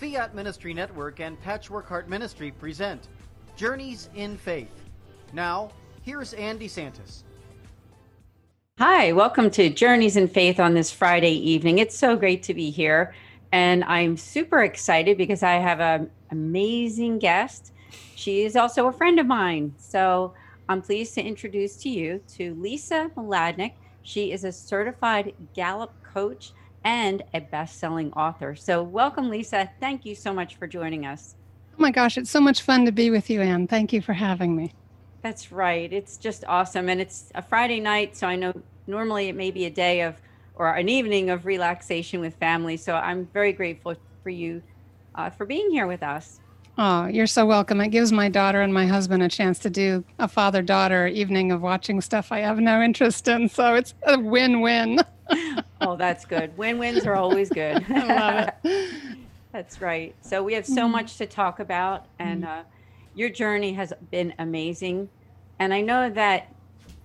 Fiat Ministry Network and Patchwork Heart Ministry present Journeys in Faith. Now, here's Ann DeSantis. Hi, welcome to Journeys in Faith on this Friday evening. It's so great to be here, and I'm super excited because I have an amazing guest. She is also a friend of mine, so I'm pleased to introduce to you to Lisa Mladnik. She is a certified Gallup coach and a best-selling author. So welcome, Lisa. Thank you so much for joining us. Oh my gosh, it's so much fun to be with you, Ann. Thank you for having me. That's right. It's just awesome. And it's a Friday night, so I know normally it may be a day of or an evening of relaxation with family. So I'm very grateful for you for being here with us. Oh, you're so welcome. It gives my daughter and my husband a chance to do a father-daughter evening of watching stuff I have no interest in. So it's a win-win. Oh, that's good. Win-wins are always good. I love it. That's right. So we have so much to talk about, and your journey has been amazing. And I know that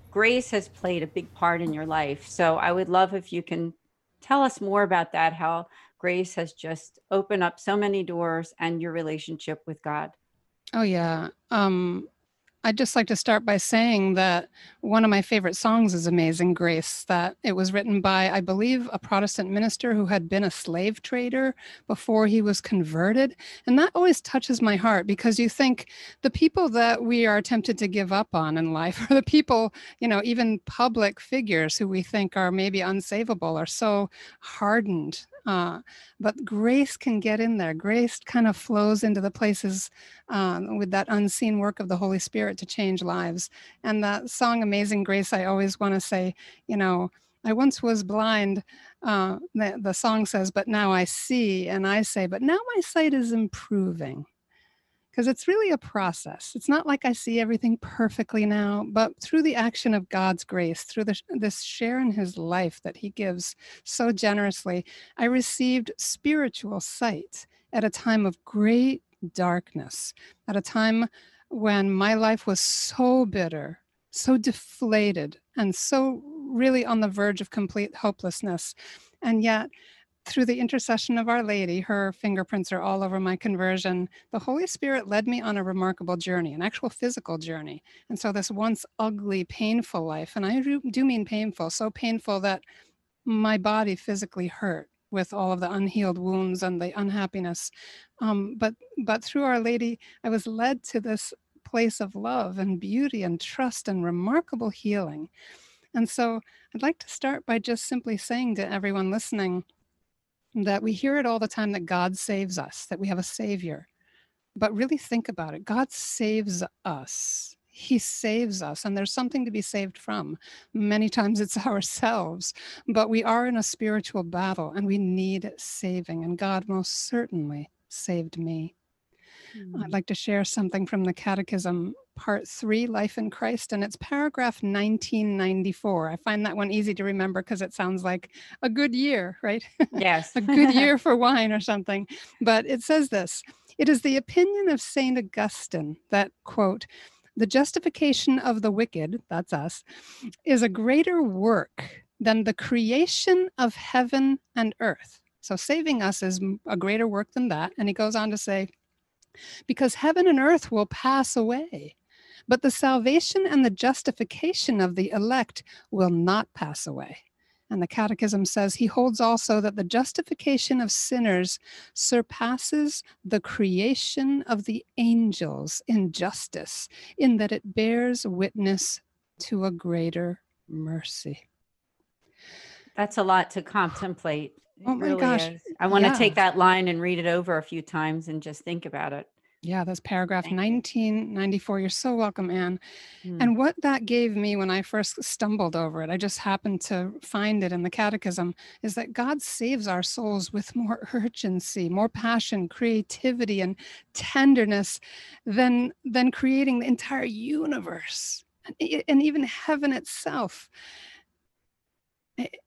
grace has played a big part in your life. So I would love if you can tell us more about that, how grace has just opened up so many doors and your relationship with God. Oh, yeah. I'd just like to start by saying that one of my favorite songs is Amazing Grace, that it was written by, I believe, a Protestant minister who had been a slave trader before he was converted. And that always touches my heart, because you think the people that we are tempted to give up on in life are the people, you know, even public figures who we think are maybe unsavable are so hardened. But grace can get in there. Grace kind of flows into the places with that unseen work of the Holy Spirit to change lives. And that song, Amazing Grace, I always want to say, you know, I once was blind, the song says, but now I see. And I say, but now my sight is improving. Because it's really a process. It's not like I see everything perfectly now, but through the action of God's grace, through this share in his life that he gives so generously, I received spiritual sight at a time of great darkness, at a time when my life was so bitter, so deflated, and so really on the verge of complete hopelessness. And yet, through the intercession of Our Lady, her fingerprints are all over my conversion. The Holy Spirit led me on a remarkable journey, an actual physical journey. And so this once ugly, painful life, and I do mean painful, so painful that my body physically hurt with all of the unhealed wounds and the unhappiness. But through Our Lady, I was led to this place of love and beauty and trust and remarkable healing. And so I'd like to start by just simply saying to everyone listening, that we hear it all the time that God saves us, that we have a savior. But really think about it. God saves us. He saves us, and there's something to be saved from. Many times it's ourselves, but we are in a spiritual battle and we need saving, and God most certainly saved me. I'd like to share something from the Catechism, Part 3, Life in Christ, and it's paragraph 1994. I find that one easy to remember because it sounds like a good year, right? Yes. A good year for wine or something. But it says this, it is the opinion of St. Augustine that, quote, the justification of the wicked, that's us, is a greater work than the creation of heaven and earth. So saving us is a greater work than that. And he goes on to say, because heaven and earth will pass away, but the salvation and the justification of the elect will not pass away. And the Catechism says he holds also that the justification of sinners surpasses the creation of the angels in justice, in that it bears witness to a greater mercy. That's a lot to contemplate. Oh my gosh. I want to take that line and read it over a few times and just think about it. Yeah, that's paragraph 1994. You're so welcome, Anne. And what that gave me when I first stumbled over it, I just happened to find it in the Catechism, is that God saves our souls with more urgency, more passion, creativity, and tenderness than creating the entire universe and even heaven itself.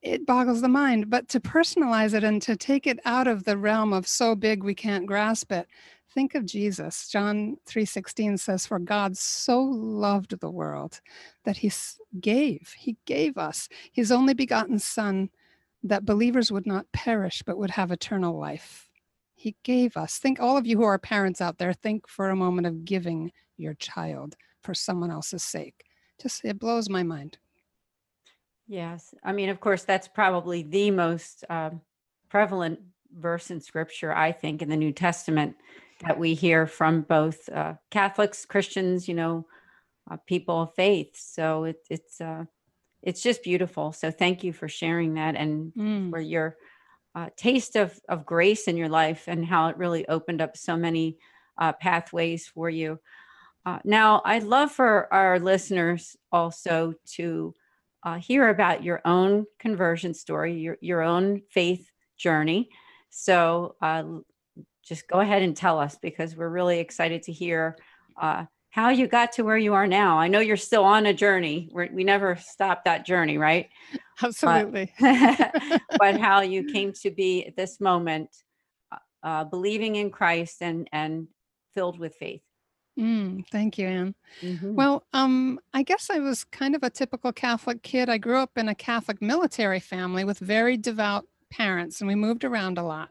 It boggles the mind, but to personalize it and to take it out of the realm of so big we can't grasp it, think of Jesus. John 3:16 says, for God so loved the world that he gave us his only begotten son, that believers would not perish, but would have eternal life. he gave us. Think, all of you who are parents out there, think for a moment of giving your child for someone else's sake. Just, it blows my mind. Yes. I mean, of course, that's probably the most prevalent verse in scripture, I think, in the New Testament that we hear from both Catholics, Christians, you know, people of faith. So it's just beautiful. So thank you for sharing that and for your taste of grace in your life and how it really opened up so many pathways for you. Now, I'd love for our listeners also to hear about your own conversion story, your own faith journey. So just go ahead and tell us, because we're really excited to hear how you got to where you are now. I know you're still on a journey. We never stop that journey, right? Absolutely. But how you came to be at this moment, believing in Christ and filled with faith. Thank you, Anne. Mm-hmm. Well, I guess I was kind of a typical Catholic kid. I grew up in a Catholic military family with very devout parents, and we moved around a lot.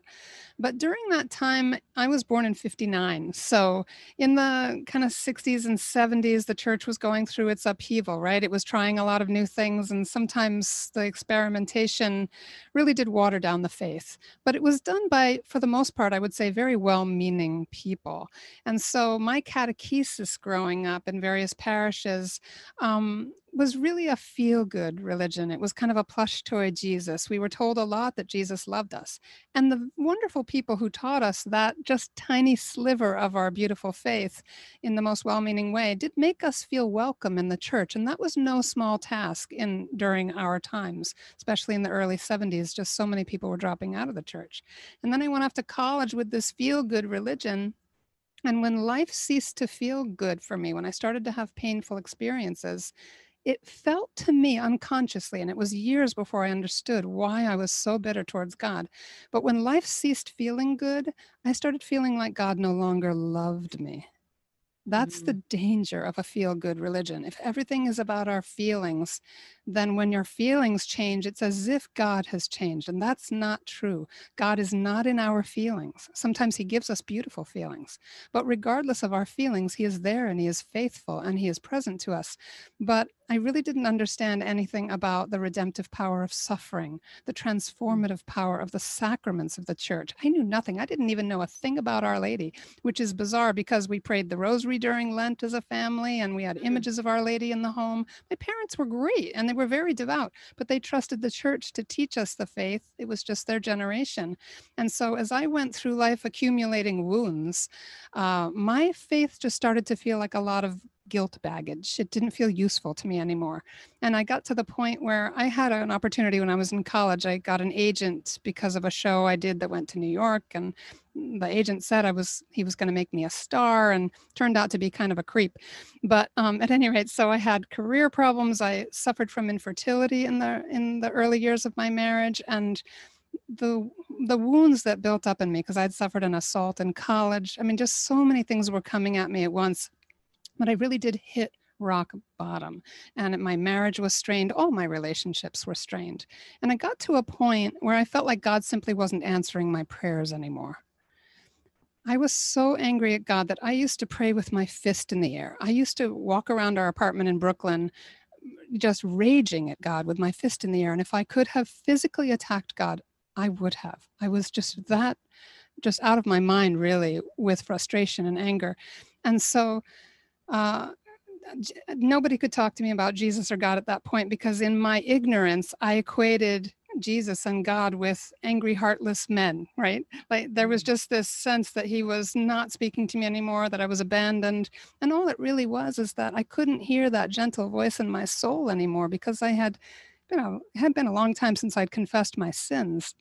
But during that time, I was born in 1959. So in the kind of 60s and 70s, the church was going through its upheaval, right? It was trying a lot of new things, and sometimes the experimentation really did water down the faith. But it was done by, for the most part, I would say, very well-meaning people. And so my catechesis growing up in various parishes was really a feel-good religion. It was kind of a plush toy Jesus. We were told a lot that Jesus loved us. And the wonderful people who taught us that just tiny sliver of our beautiful faith in the most well-meaning way did make us feel welcome in the church. And that was no small task during our times, especially in the early 70s. Just so many people were dropping out of the church. And then I went off to college with this feel-good religion. And when life ceased to feel good for me, when I started to have painful experiences, it felt to me unconsciously, and it was years before I understood why I was so bitter towards God. But when life ceased feeling good, I started feeling like God no longer loved me. That's the danger of a feel-good religion. If everything is about our feelings, then when your feelings change, it's as if God has changed. And that's not true. God is not in our feelings. Sometimes he gives us beautiful feelings. But regardless of our feelings, he is there and he is faithful and he is present to us. But I really didn't understand anything about the redemptive power of suffering, the transformative power of the sacraments of the church. I knew nothing. I didn't even know a thing about Our Lady, which is bizarre because we prayed the rosary during Lent as a family and we had images of Our Lady in the home. My parents were great and they were very devout, but they trusted the church to teach us the faith. It was just their generation. And so as I went through life accumulating wounds, my faith just started to feel like a lot of guilt baggage. It didn't feel useful to me anymore. And I got to the point where I had an opportunity when I was in college. I got an agent because of a show I did that went to New York, and the agent said he was going to make me a star, and turned out to be kind of a creep. But at any rate, so I had career problems. I suffered from infertility in the early years of my marriage, and the wounds that built up in me because I'd suffered an assault in college. I mean, just so many things were coming at me at once. But I really did hit rock bottom, and my marriage was strained. All my relationships were strained. And I got to a point where I felt like God simply wasn't answering my prayers anymore. I was so angry at God that I used to pray with my fist in the air. I used to walk around our apartment in Brooklyn just raging at God with my fist in the air. And if I could have physically attacked God, I would have. I was just out of my mind, really, with frustration and anger. And so nobody could talk to me about Jesus or God at that point, because in my ignorance, I equated Jesus and God with angry, heartless men, right? Like there was just this sense that he was not speaking to me anymore, that I was abandoned. And all it really was is that I couldn't hear that gentle voice in my soul anymore, because I had, you know, it had been a long time since I'd confessed my sins.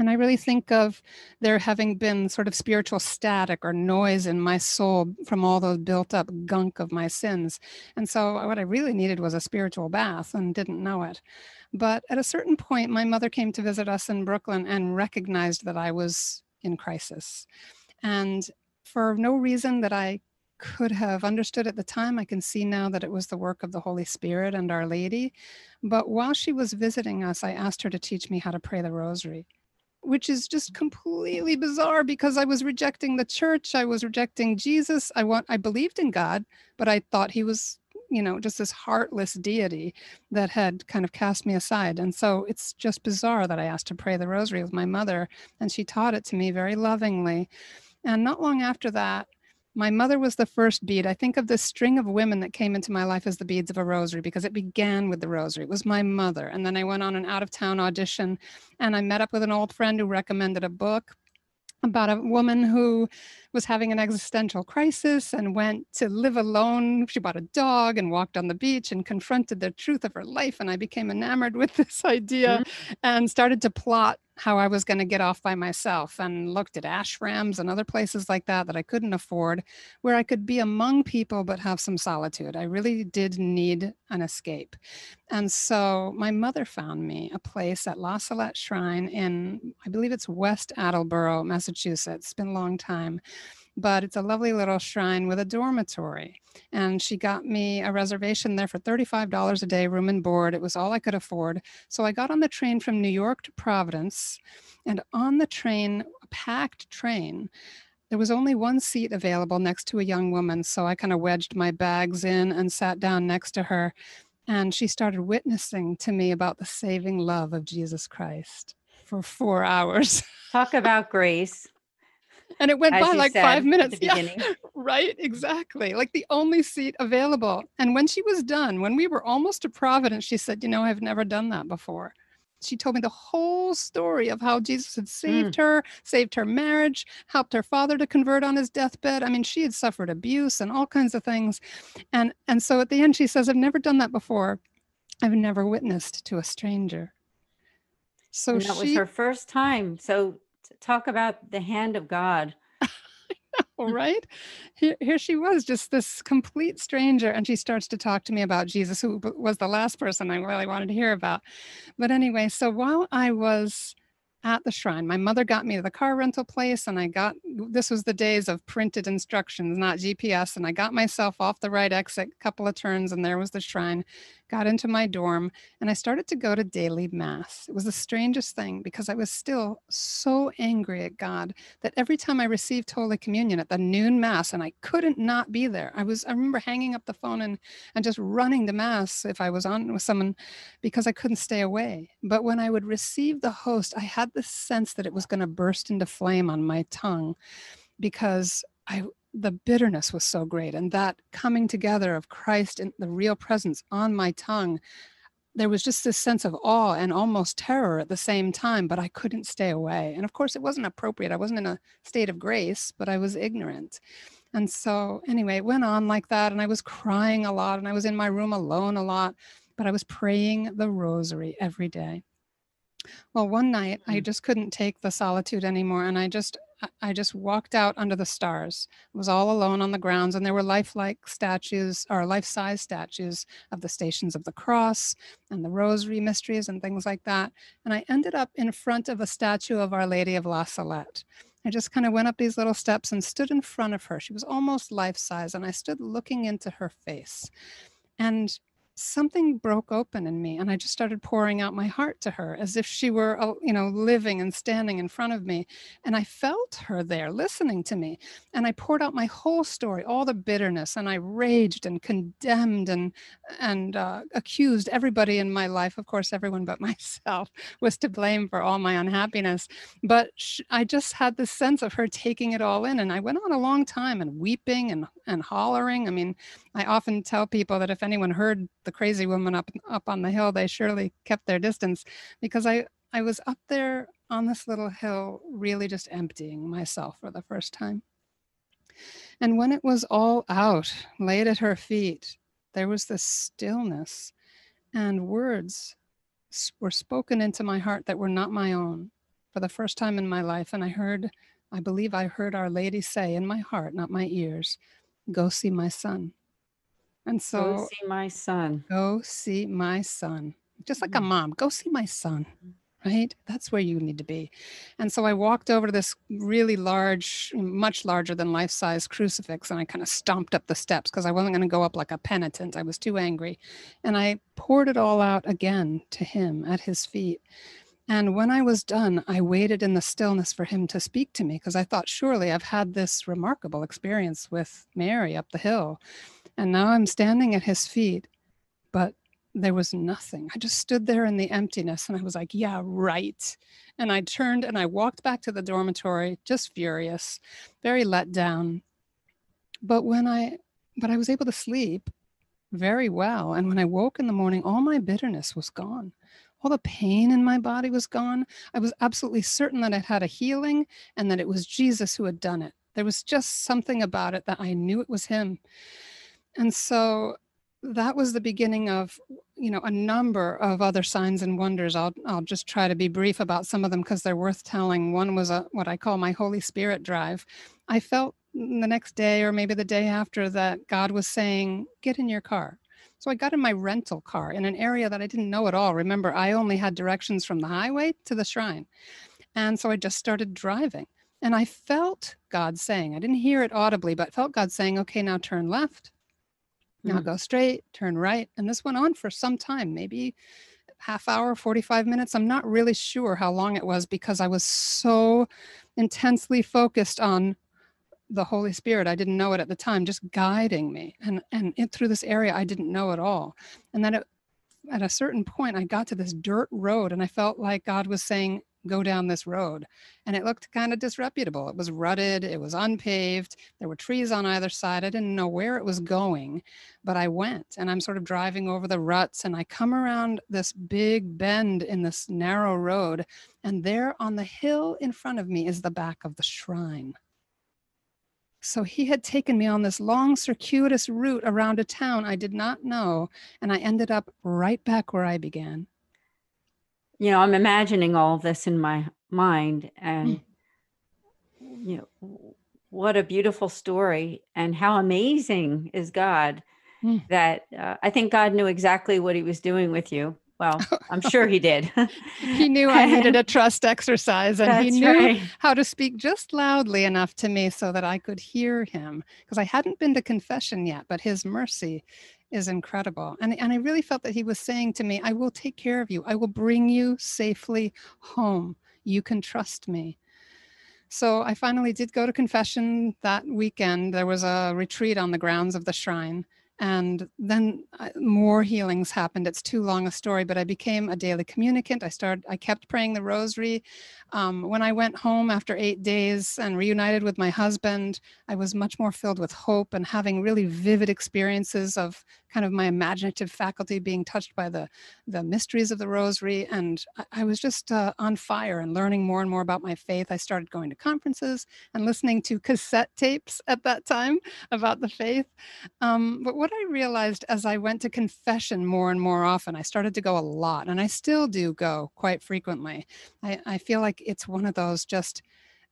And I really think of there having been sort of spiritual static or noise in my soul from all those built up gunk of my sins. And so what I really needed was a spiritual bath, and didn't know it. But at a certain point, my mother came to visit us in Brooklyn and recognized that I was in crisis. And for no reason that I could have understood at the time, I can see now that it was the work of the Holy Spirit and Our Lady. But while she was visiting us, I asked her to teach me how to pray the rosary. which is just completely bizarre because I was rejecting the church. I was rejecting Jesus. I believed in God, but I thought he was, you know, just this heartless deity that had kind of cast me aside. And so it's just bizarre that I asked to pray the rosary with my mother, and she taught it to me very lovingly. And not long after that, my mother was the first bead. I think of this string of women that came into my life as the beads of a rosary, because it began with the rosary. It was my mother. And then I went on an out-of-town audition, and I met up with an old friend who recommended a book about a woman who was having an existential crisis and went to live alone. She bought a dog and walked on the beach and confronted the truth of her life. And I became enamored with this idea and started to plot how I was going to get off by myself, and looked at ashrams and other places like that that I couldn't afford, where I could be among people but have some solitude. I really did need an escape. And so my mother found me a place at La Salette Shrine in, I believe it's West Attleboro, Massachusetts. It's been a long time, but it's a lovely little shrine with a dormitory. And she got me a reservation there for $35 a day, room and board. It was all I could afford. So I got on the train from New York to Providence, and on the train, a packed train, there was only one seat available next to a young woman. So I kind of wedged my bags in and sat down next to her. And she started witnessing to me about the saving love of Jesus Christ for 4 hours. Talk about grace. And it went by like 5 minutes. Yeah, right, exactly. Like the only seat available. And when she was done, when we were almost to Providence, she said, you know, I've never done that before. She told me the whole story of how Jesus had saved her marriage, helped her father to convert on his deathbed. I mean, she had suffered abuse and all kinds of things. And so at the end, she says, I've never done that before. I've never witnessed to a stranger. So and that was her first time. So talk about the hand of God. Know, right? Here she was, just this complete stranger. And she starts to talk to me about Jesus, who was the last person I really wanted to hear about. But anyway, so while I was at the shrine, my mother got me to the car rental place, and this was the days of printed instructions, not GPS. And I got myself off the right exit, a couple of turns, and there was the shrine. Got into my dorm, and I started to go to daily mass. It was the strangest thing, because I was still so angry at God that every time I received Holy Communion at the noon mass, and I couldn't not be there. I remember hanging up the phone and just running to mass if I was on with someone, because I couldn't stay away. But when I would receive the host, I had the sense that it was going to burst into flame on my tongue, because the bitterness was so great. And that coming together of Christ in the real presence on my tongue, there was just this sense of awe and almost terror at the same time, but I couldn't stay away. And of course, it wasn't appropriate. I wasn't in a state of grace, but I was ignorant. And so anyway, it went on like that. And I was crying a lot, and I was in my room alone a lot, but I was praying the rosary every day. Well, one night I just couldn't take the solitude anymore, and I just walked out under the stars. I was all alone on the grounds, and there were life-size statues of the Stations of the Cross and the Rosary Mysteries and things like that. And I ended up in front of a statue of Our Lady of La Salette. I just kind of went up these little steps and stood in front of her. She was almost life-size, and I stood looking into her face, and something broke open in me, and I just started pouring out my heart to her as if she were, you know, living and standing in front of me. And I felt her there listening to me, and I poured out my whole story, all the bitterness, and I raged and condemned and accused everybody in my life. Of course, everyone but myself was to blame for all my unhappiness, but I just had this sense of her taking it all in. And I went on a long time and weeping and hollering. I mean, I often tell people that if anyone heard the crazy woman up on the hill, they surely kept their distance, because I was up there on this little hill really just emptying myself for the first time. And when it was all out, laid at her feet, there was this stillness, and words were spoken into my heart that were not my own for the first time in my life. And I believe I heard Our Lady say in my heart, not my ears, "Go see my son." And so, go see my son. Go see my son. Just like a mom, go see my son, right? That's where you need to be. And so I walked over to this really large, much larger than life-size crucifix, and I kind of stomped up the steps because I wasn't going to go up like a penitent. I was too angry. And I poured it all out again to him at his feet. And when I was done, I waited in the stillness for him to speak to me, because I thought, surely I've had this remarkable experience with Mary up the hill, and now I'm standing at his feet. But there was nothing. I just stood there in the emptiness, and I was like, yeah, right. And I turned and I walked back to the dormitory, just furious, very let down. But I was able to sleep very well. And when I woke in the morning, all my bitterness was gone. All the pain in my body was gone. I was absolutely certain that it had a healing and that it was Jesus who had done it. There was just something about it that I knew it was him. And so that was the beginning of, you know, a number of other signs and wonders. I'll just try to be brief about some of them because they're worth telling. One was what I call my Holy Spirit drive. I felt the next day or maybe the day after that God was saying, get in your car. So I got in my rental car in an area that I didn't know at all. Remember, I only had directions from the highway to the shrine. And so I just started driving. And I felt God saying, I didn't hear it audibly, but felt God saying, okay, now turn left. Now go straight, turn right. And this went on for some time, maybe half hour, 45 minutes. I'm not really sure how long it was because I was so intensely focused on the Holy Spirit, I didn't know it at the time, just guiding me and through this area I didn't know at all. And then at a certain point, I got to this dirt road and I felt like God was saying, go down this road. And it looked kind of disreputable. It was rutted, it was unpaved, there were trees on either side. I didn't know where it was going, but I went and I'm sort of driving over the ruts and I come around this big bend in this narrow road. And there on the hill in front of me is the back of the shrine. So he had taken me on this long, circuitous route around a town I did not know, and I ended up right back where I began. You know, I'm imagining all this in my mind, and, you know, what a beautiful story, and how amazing is God that I think God knew exactly what he was doing with you. Well, I'm sure he did. He knew I needed a trust exercise, and he knew how to speak just loudly enough to me so that I could hear him, because I hadn't been to confession yet, but his mercy is incredible. And I really felt that he was saying to me, I will take care of you. I will bring you safely home. You can trust me. So I finally did go to confession that weekend. There was a retreat on the grounds of the shrine. And then more healings happened. It's too long a story, but I became a daily communicant. I kept praying the rosary. When I went home after 8 days and reunited with my husband, I was much more filled with hope and having really vivid experiences of kind of my imaginative faculty being touched by the mysteries of the rosary. And I was just on fire and learning more and more about my faith. I started going to conferences and listening to cassette tapes at that time about the faith. But what I realized as I went to confession more and more often, I started to go a lot, and I still do go quite frequently. I feel like it's one of those just,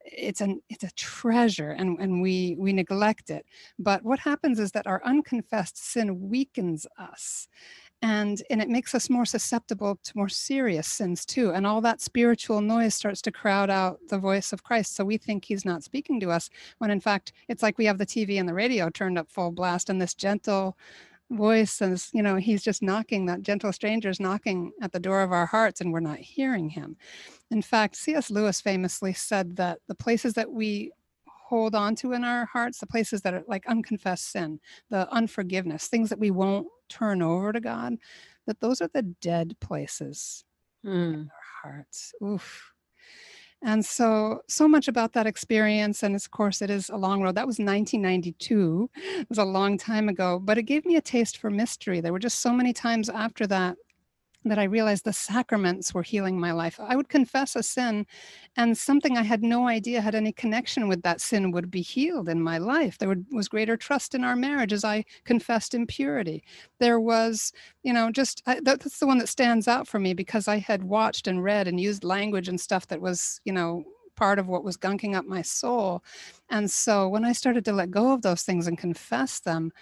it's a treasure, and we neglect it. But what happens is that our unconfessed sin weakens us, and it makes us more susceptible to more serious sins too. And all that spiritual noise starts to crowd out the voice of Christ. So we think he's not speaking to us, when in fact, it's like we have the TV and the radio turned up full blast, and this gentle voice is, you know, he's just knocking, that gentle stranger is knocking at the door of our hearts, and we're not hearing him. In fact, C.S. Lewis famously said that the places that we hold on to in our hearts, the places that are like unconfessed sin, the unforgiveness, things that we won't turn over to God, that those are the dead places in our hearts. Oof. And so much about that experience. And of course, it is a long road. That was 1992. It was a long time ago, but it gave me a taste for mystery. There were just so many times after that I realized the sacraments were healing my life. I would confess a sin, and something I had no idea had any connection with that sin would be healed in my life. There was greater trust in our marriage as I confessed impurity. There was, you know, just, that's the one that stands out for me, because I had watched and read and used language and stuff that was, you know, part of what was gunking up my soul. And so when I started to let go of those things and confess them,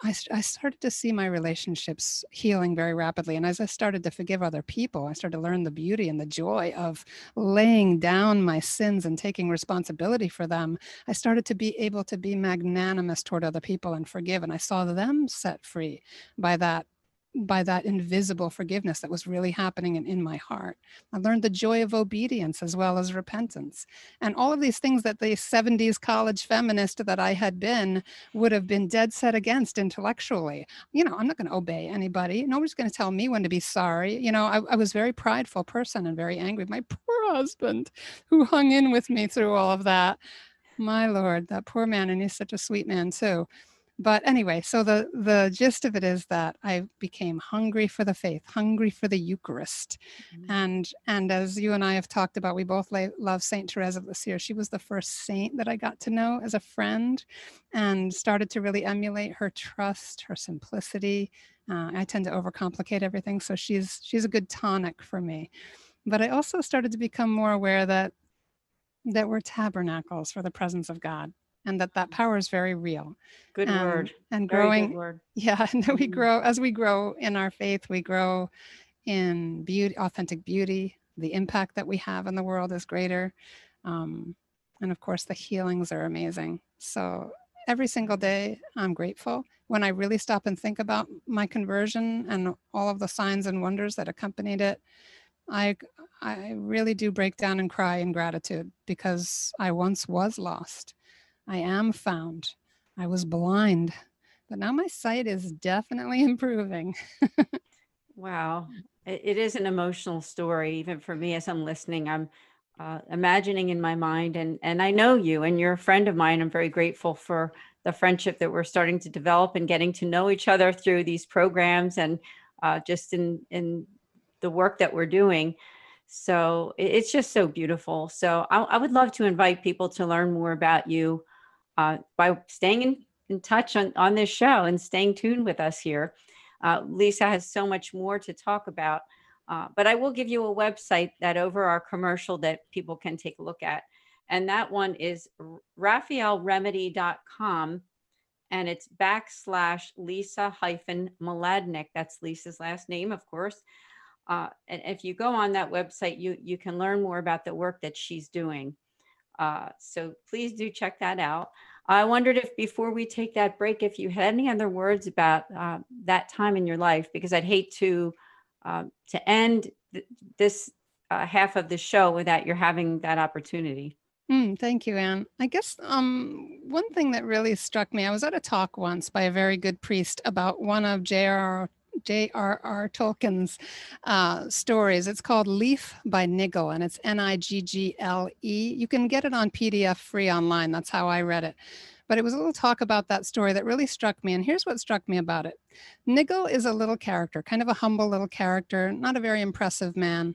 I started to see my relationships healing very rapidly. And as I started to forgive other people, I started to learn the beauty and the joy of laying down my sins and taking responsibility for them. I started to be able to be magnanimous toward other people and forgive. And I saw them set free by that by that invisible forgiveness that was really happening in my heart. I learned the joy of obedience as well as repentance. And all of these things that the 70s college feminist that I had been would have been dead set against intellectually. You know, I'm not going to obey anybody. Nobody's going to tell me when to be sorry. You know, I was a very prideful person and very angry. My poor husband who hung in with me through all of that. My Lord, that poor man, and he's such a sweet man too. But anyway, so the gist of it is that I became hungry for the faith, hungry for the Eucharist. Mm-hmm. And as you and I have talked about, we both love St. Therese of Lisieux. She was the first saint that I got to know as a friend and started to really emulate her trust, her simplicity. I tend to overcomplicate everything, so she's a good tonic for me. But I also started to become more aware that we're tabernacles for the presence of God, and that power is very real. Good word. And growing, very good word. Yeah, and that we grow, as we grow in our faith, we grow in beauty, authentic beauty. The impact that we have in the world is greater. And of course, the healings are amazing. So every single day, I'm grateful. When I really stop and think about my conversion and all of the signs and wonders that accompanied it, I really do break down and cry in gratitude, because I once was lost. I am found. I was blind, but now my sight is definitely improving. Wow. It is an emotional story. Even for me, as I'm listening, I'm imagining in my mind, and I know you, and you're a friend of mine. I'm very grateful for the friendship that we're starting to develop and getting to know each other through these programs and just in the work that we're doing. So it's just so beautiful. So I would love to invite people to learn more about you by staying in touch on this show and staying tuned with us here. Lisa has so much more to talk about, but I will give you a website that over our commercial that people can take a look at. And that one is RaphaelRemedy.com, and it's /Lisa-Mladnik. That's Lisa's last name, of course. And if you go on that website, you can learn more about the work that she's doing. So please do check that out. I wondered if before we take that break, if you had any other words about that time in your life, because I'd hate to end this half of the show without your having that opportunity. Thank you, Anne. I guess one thing that really struck me, I was at a talk once by a very good priest about one of J.R.R. Tolkien's stories. It's called Leaf by Niggle, and it's Niggle. You can get it on PDF free online. That's how I read it. But it was a little talk about that story that really struck me. And here's what struck me about it. Niggle is a little character, kind of a humble little character, not a very impressive man.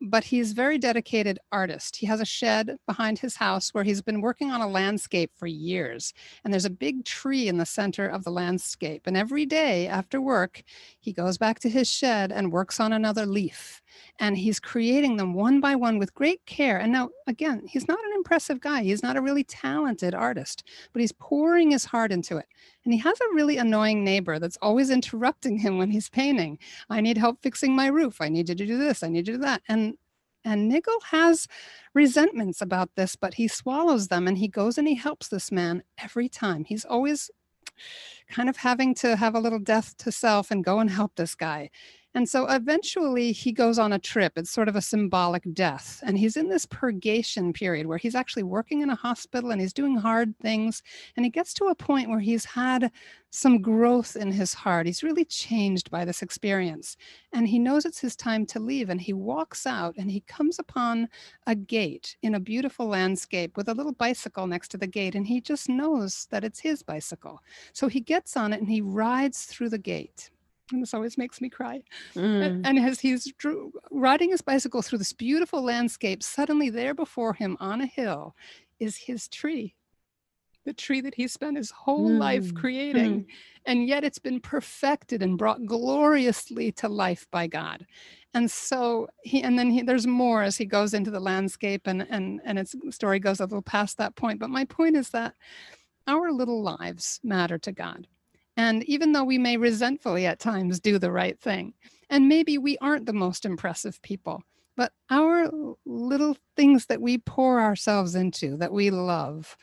But he's a very dedicated artist. He has a shed behind his house where he's been working on a landscape for years. And there's a big tree in the center of the landscape. And every day after work, he goes back to his shed and works on another leaf. And he's creating them one by one with great care. And now, again, he's not an impressive guy. He's not a really talented artist, but he's pouring his heart into it. And he has a really annoying neighbor that's always interrupting him when he's painting. I need help fixing my roof. I need you to do this. I need you to do that. And Niggle has resentments about this, but he swallows them, and he goes and he helps this man every time. He's always kind of having to have a little death to self and go and help this guy. And so eventually he goes on a trip. It's sort of a symbolic death. And he's in this purgation period where he's actually working in a hospital and he's doing hard things. And he gets to a point where he's had some growth in his heart. He's really changed by this experience. And he knows it's his time to leave. And he walks out and he comes upon a gate in a beautiful landscape with a little bicycle next to the gate. And he just knows that it's his bicycle. So he gets on it and he rides through the gate. And this always makes me cry. And as he's riding his bicycle through this beautiful landscape, suddenly there before him on a hill is his tree, the tree that he spent his whole life creating. And yet it's been perfected and brought gloriously to life by God. And so there's more as he goes into the landscape, and its story goes a little past that point. But my point is that our little lives matter to God. And even though we may resentfully at times do the right thing, and maybe we aren't the most impressive people, but our little things that we pour ourselves into, that we love,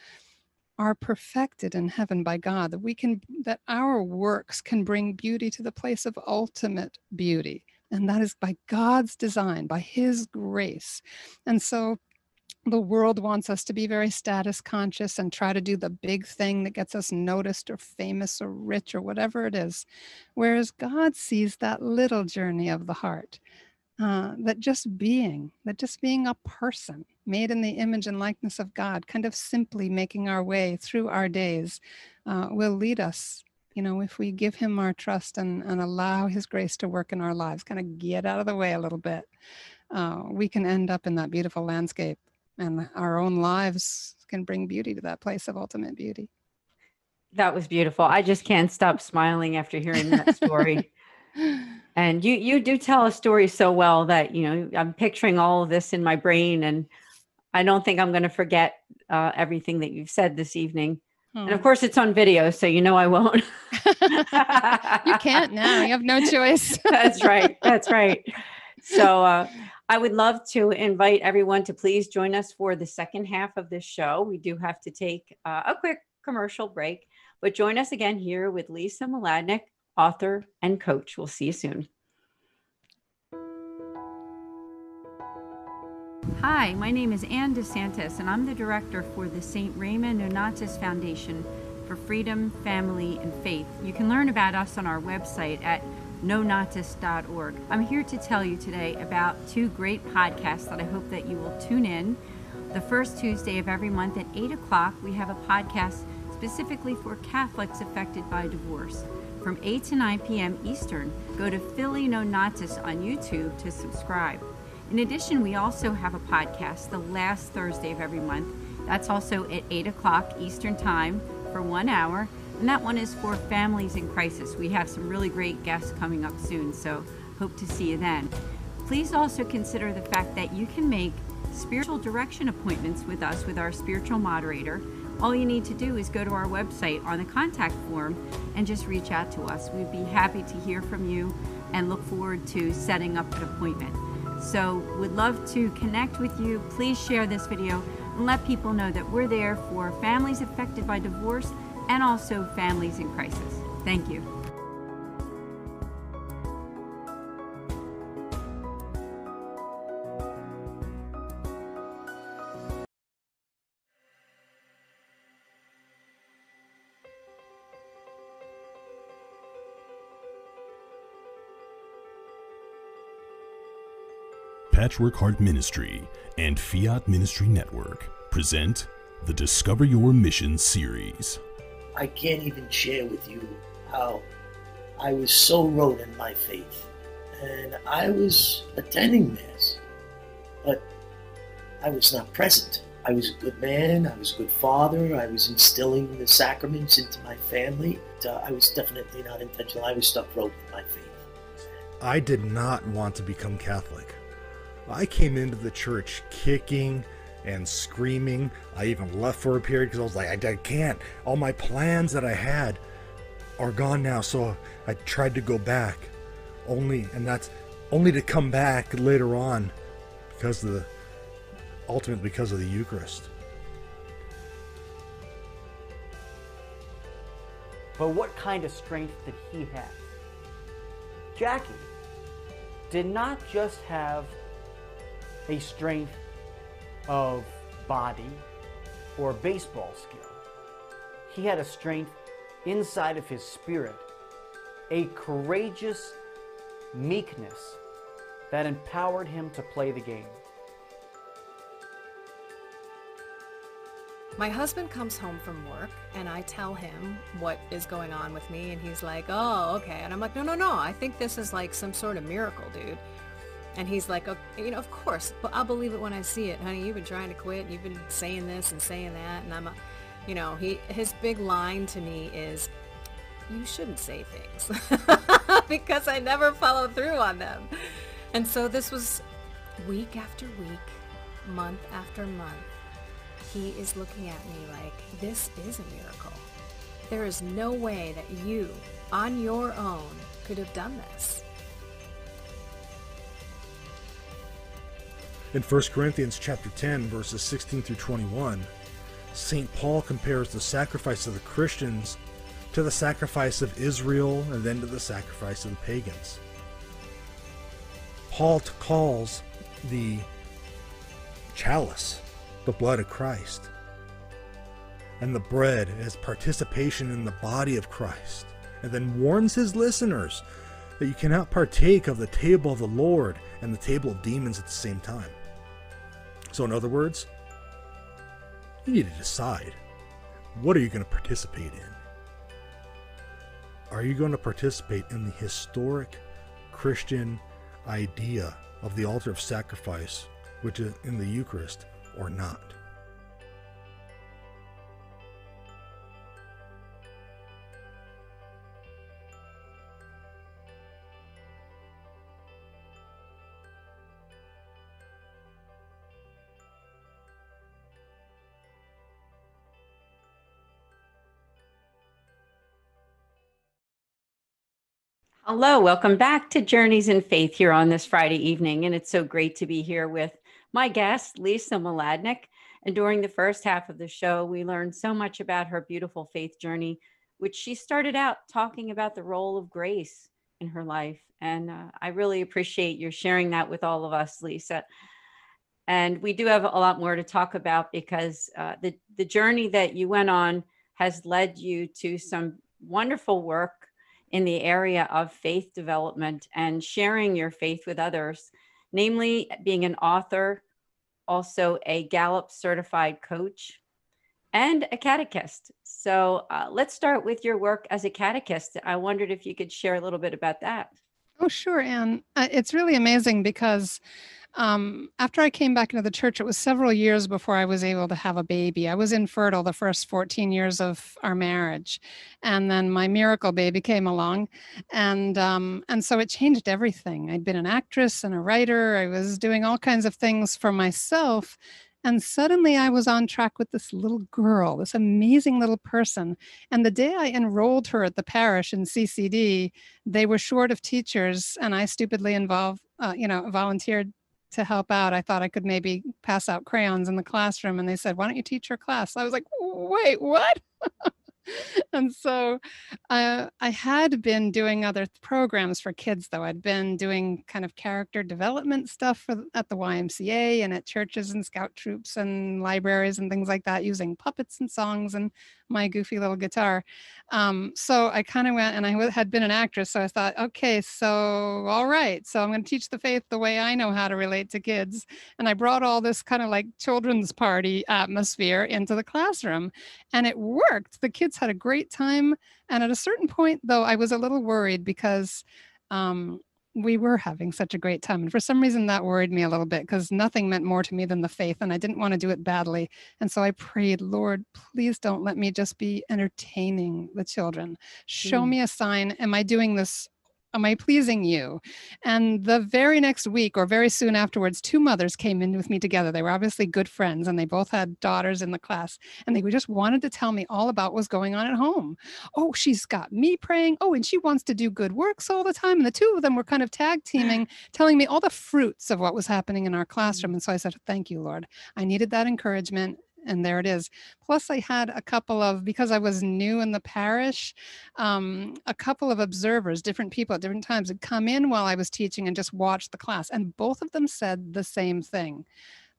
are perfected in heaven by God, that we can, that our works can bring beauty to the place of ultimate beauty. And that is by God's design, by his grace. And so the world wants us to be very status conscious and try to do the big thing that gets us noticed or famous or rich or whatever it is. Whereas God sees that little journey of the heart, that just being a person made in the image and likeness of God, kind of simply making our way through our days, will lead us, you know, if we give him our trust and allow his grace to work in our lives, kind of get out of the way a little bit, we can end up in that beautiful landscape. And our own lives can bring beauty to that place of ultimate beauty. That was beautiful. I just can't stop smiling after hearing that story. And you do tell a story so well that, you know, I'm picturing all of this in my brain, and I don't think I'm going to forget everything that you've said this evening. And of course it's on video, so you know I won't. You can't now. You have no choice. That's right. That's right. So, I would love to invite everyone to please join us for the second half of this show. We do have to take a quick commercial break, but join us again here with Lisa Mladnik, author and coach. We'll see you soon. Hi, my name is Ann DeSantis, and I'm the director for the St. Raymond Nonatus Foundation for Freedom, Family, and Faith. You can learn about us on our website at nonatus.org. I'm here to tell you today about two great podcasts that I hope that you will tune in. The first Tuesday of every month at 8 o'clock, we have a podcast specifically for Catholics affected by divorce. From 8 to 9 p.m. Eastern, go to Philly Nonatus on YouTube to subscribe. In addition, we also have a podcast the last Thursday of every month. That's also at 8 o'clock Eastern Time for 1 hour. And that one is for families in crisis. We have some really great guests coming up soon, so hope to see you then. Please also consider the fact that you can make spiritual direction appointments with us, with our spiritual moderator. All you need to do is go to our website on the contact form and just reach out to us. We'd be happy to hear from you and look forward to setting up an appointment. So we'd love to connect with you. Please share this video and let people know that we're there for families affected by divorce and also families in crisis. Thank you. Patchwork Heart Ministry and Fiat Ministry Network present the Discover Your Mission series. I can't even share with you how I was so wrote in my faith, and I was attending Mass, but I was not present. I was a good man, I was a good father, I was instilling the sacraments into my family. I was definitely not intentional. I was stuck wrote in my faith. I did not want to become Catholic. I came into the church kicking and screaming. I even left for a period because I was like, I can't. All my plans that I had are gone now. So I tried to go back only to come back later on because of the Eucharist. But what kind of strength did he have? Jackie did not just have a strength of body or baseball skill. He had a strength inside of his spirit, a courageous meekness that empowered him to play the game. My husband comes home from work and I tell him what is going on with me, and he's like, oh, okay. And I'm like, no, I think this is like some sort of miracle, dude. And he's like, oh, you know, of course, but I'll believe it when I see it, honey. You've been trying to quit, and you've been saying this and saying that, and his big line to me is, you shouldn't say things because I never follow through on them. And so this was week after week, month after month. He is looking at me like, this is a miracle. There is no way that you, on your own, could have done this. In 1 Corinthians chapter 10, verses 16 through 21, St. Paul compares the sacrifice of the Christians to the sacrifice of Israel and then to the sacrifice of the pagans. Paul calls the chalice the blood of Christ, and the bread as participation in the body of Christ, and then warns his listeners that you cannot partake of the table of the Lord and the table of demons at the same time. So in other words, you need to decide, what are you going to participate in? Are you going to participate in the historic Christian idea of the altar of sacrifice, which is in the Eucharist, or not? Hello, welcome back to Journeys in Faith here on this Friday evening, and it's so great to be here with my guest, Lisa Mladnik. And during the first half of the show, we learned so much about her beautiful faith journey, which she started out talking about the role of grace in her life. And I really appreciate your sharing that with all of us, Lisa. And we do have a lot more to talk about because the journey that you went on has led you to some wonderful work in the area of faith development and sharing your faith with others, namely being an author, also a Gallup certified coach, and a catechist. So let's start with your work as a catechist. I wondered if you could share a little bit about that. Oh, sure, Anne. It's really amazing because after I came back into the church, it was several years before I was able to have a baby. I was infertile the first 14 years of our marriage, and then my miracle baby came along, and so it changed everything. I'd been an actress and a writer. I was doing all kinds of things for myself, and suddenly I was on track with this little girl, this amazing little person. And the day I enrolled her at the parish in CCD, they were short of teachers, and I stupidly volunteered to help out. I thought I could maybe pass out crayons in the classroom, and they said, "Why don't you teach her class?" I was like, "Wait, what?" And so I had been doing other programs for kids, though. I'd been doing kind of character development stuff at the YMCA and at churches and scout troops and libraries and things like that, using puppets and songs and my goofy little guitar. So I kind of went, and I had been an actress, so I thought, okay, so I'm going to teach the faith the way I know how to relate to kids. And I brought all this kind of like children's party atmosphere into the classroom, and it worked. The kids had a great time. And at a certain point, though, I was a little worried because we were having such a great time. And for some reason, that worried me a little bit because nothing meant more to me than the faith, and I didn't want to do it badly. And so I prayed, "Lord, please don't let me just be entertaining the children. Show me a sign. Am I doing this? Am I pleasing you?" And the very next week, or very soon afterwards, two mothers came in with me together. They were obviously good friends, and they both had daughters in the class. And they just wanted to tell me all about what was going on at home. "Oh, she's got me praying. Oh, and she wants to do good works all the time." And the two of them were kind of tag teaming, telling me all the fruits of what was happening in our classroom. And so I said, "Thank you, Lord. I needed that encouragement." And there it is. Plus, I had because I was new in the parish, a couple of observers, different people at different times, would come in while I was teaching and just watch the class. And both of them said the same thing: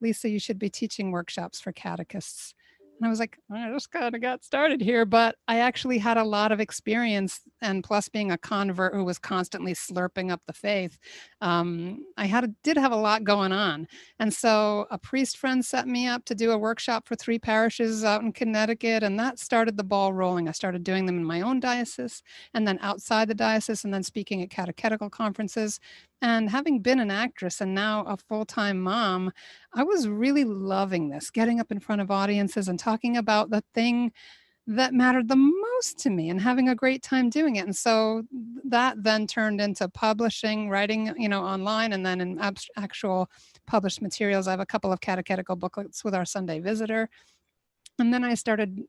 "Lisa, you should be teaching workshops for catechists." And I was like, I just kind of got started here, but I actually had a lot of experience. And plus, being a convert who was constantly slurping up the faith, I did have a lot going on. And so a priest friend set me up to do a workshop for three parishes out in Connecticut. And that started the ball rolling. I started doing them in my own diocese and then outside the diocese, and then speaking at catechetical conferences. And having been an actress and now a full-time mom, I was really loving this, getting up in front of audiences and talking about the thing that mattered the most to me and having a great time doing it. And so that then turned into publishing, writing, online, and then in actual published materials. I have a couple of catechetical booklets with Our Sunday Visitor. And then I started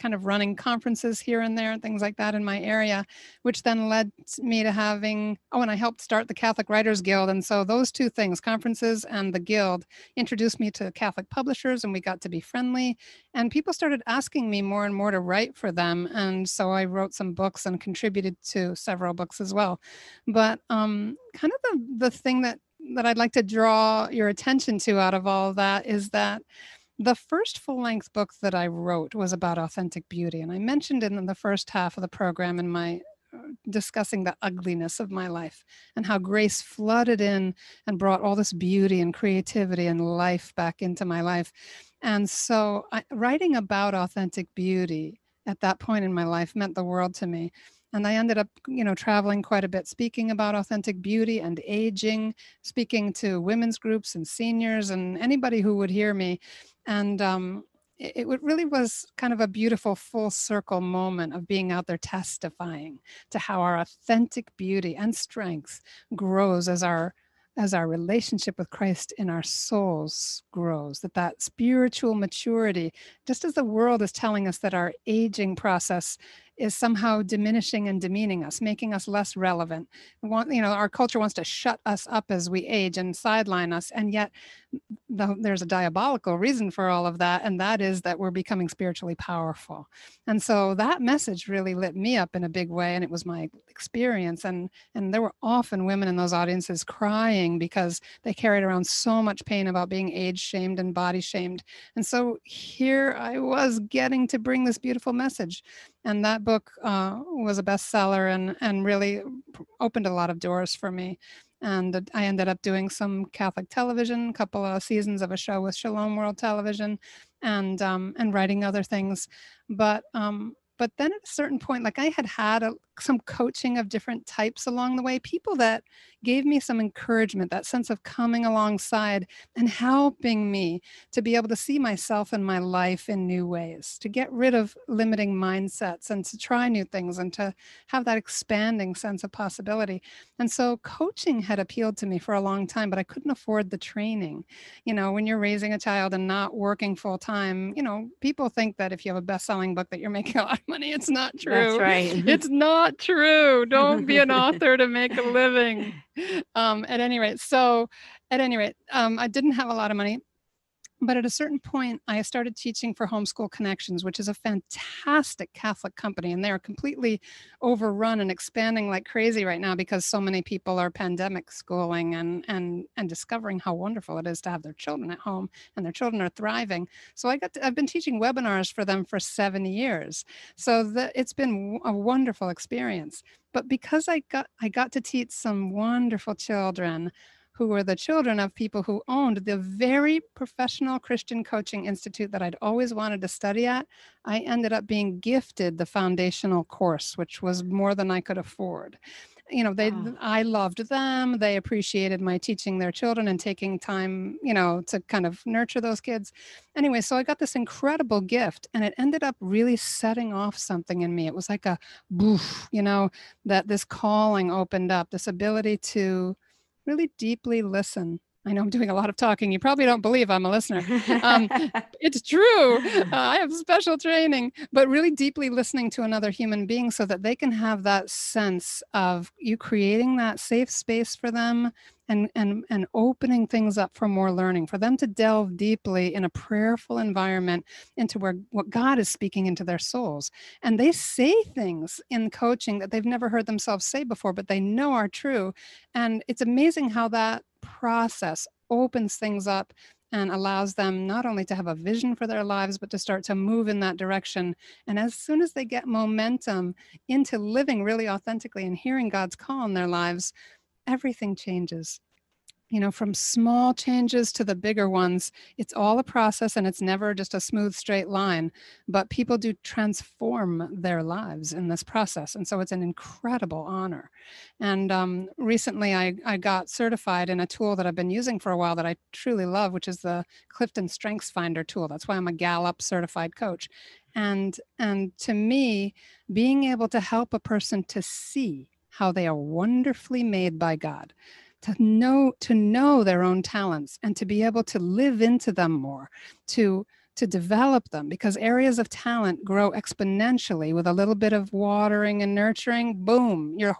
kind of running conferences here and there, things like that in my area, which then led me to having, and I helped start the Catholic Writers Guild. And so those two things, conferences and the Guild, introduced me to Catholic publishers, and we got to be friendly. And people started asking me more and more to write for them. And so I wrote some books and contributed to several books as well. But kind of the thing that I'd like to draw your attention to out of all that is that the first full-length book that I wrote was about authentic beauty. And I mentioned it in the first half of the program in my discussing the ugliness of my life and how grace flooded in and brought all this beauty and creativity and life back into my life. And so writing about authentic beauty at that point in my life meant the world to me. And I ended up, traveling quite a bit, speaking about authentic beauty and aging, speaking to women's groups and seniors and anybody who would hear me. And it really was kind of a beautiful full circle moment of being out there testifying to how our authentic beauty and strength grows as our relationship with Christ in our souls grows, that spiritual maturity, just as the world is telling us that our aging process is somehow diminishing and demeaning us, making us less relevant. Our culture wants to shut us up as we age and sideline us. And yet there's a diabolical reason for all of that. And that is that we're becoming spiritually powerful. And so that message really lit me up in a big way. And it was my experience. And there were often women in those audiences crying because they carried around so much pain about being age shamed and body shamed. And so here I was getting to bring this beautiful message. And that book was a bestseller and really opened a lot of doors for me. And I ended up doing some Catholic television, a couple of seasons of a show with Shalom World Television, and writing other things. But then at a certain point, like I had some coaching of different types along the way, people that gave me some encouragement, that sense of coming alongside and helping me to be able to see myself and my life in new ways, to get rid of limiting mindsets and to try new things and to have that expanding sense of possibility. And so coaching had appealed to me for a long time, but I couldn't afford the training. When you're raising a child and not working full time, people think that if you have a best-selling book that you're making a lot of money. It's not true. That's right. It's not true. Don't be an author to make a living. At any rate, I didn't have a lot of money. But at a certain point, I started teaching for Homeschool Connections, which is a fantastic Catholic company. And they're completely overrun and expanding like crazy right now because so many people are pandemic schooling and discovering how wonderful it is to have their children at home, and their children are thriving. So I've been teaching webinars for them for 7 years. So it's been a wonderful experience. But because I got to teach some wonderful children who were the children of people who owned the very professional Christian coaching institute that I'd always wanted to study at, I ended up being gifted the foundational course, which was more than I could afford. I loved them. They appreciated my teaching their children and taking time, to kind of nurture those kids. Anyway, so I got this incredible gift, and it ended up really setting off something in me. It was like a boof, that this calling opened up, this ability to really deeply listen. I know I'm doing a lot of talking. You probably don't believe I'm a listener. It's true. I have special training, but really deeply listening to another human being so that they can have that sense of you creating that safe space for them and opening things up for more learning, for them to delve deeply in a prayerful environment into what God is speaking into their souls. And they say things in coaching that they've never heard themselves say before, but they know are true. And it's amazing how that process opens things up and allows them not only to have a vision for their lives, but to start to move in that direction. And as soon as they get momentum into living really authentically and hearing God's call in their lives, everything changes. From small changes to the bigger ones, it's all a process and it's never just a smooth, straight line, but people do transform their lives in this process. And so it's an incredible honor. And recently I got certified in a tool that I've been using for a while that I truly love, which is the Clifton StrengthsFinder tool. That's why I'm a Gallup certified coach. And to me, being able to help a person to see how they are wonderfully made by God, to know their own talents and to be able to live into them more, to to develop them, because areas of talent grow exponentially with a little bit of watering and nurturing. Boom, your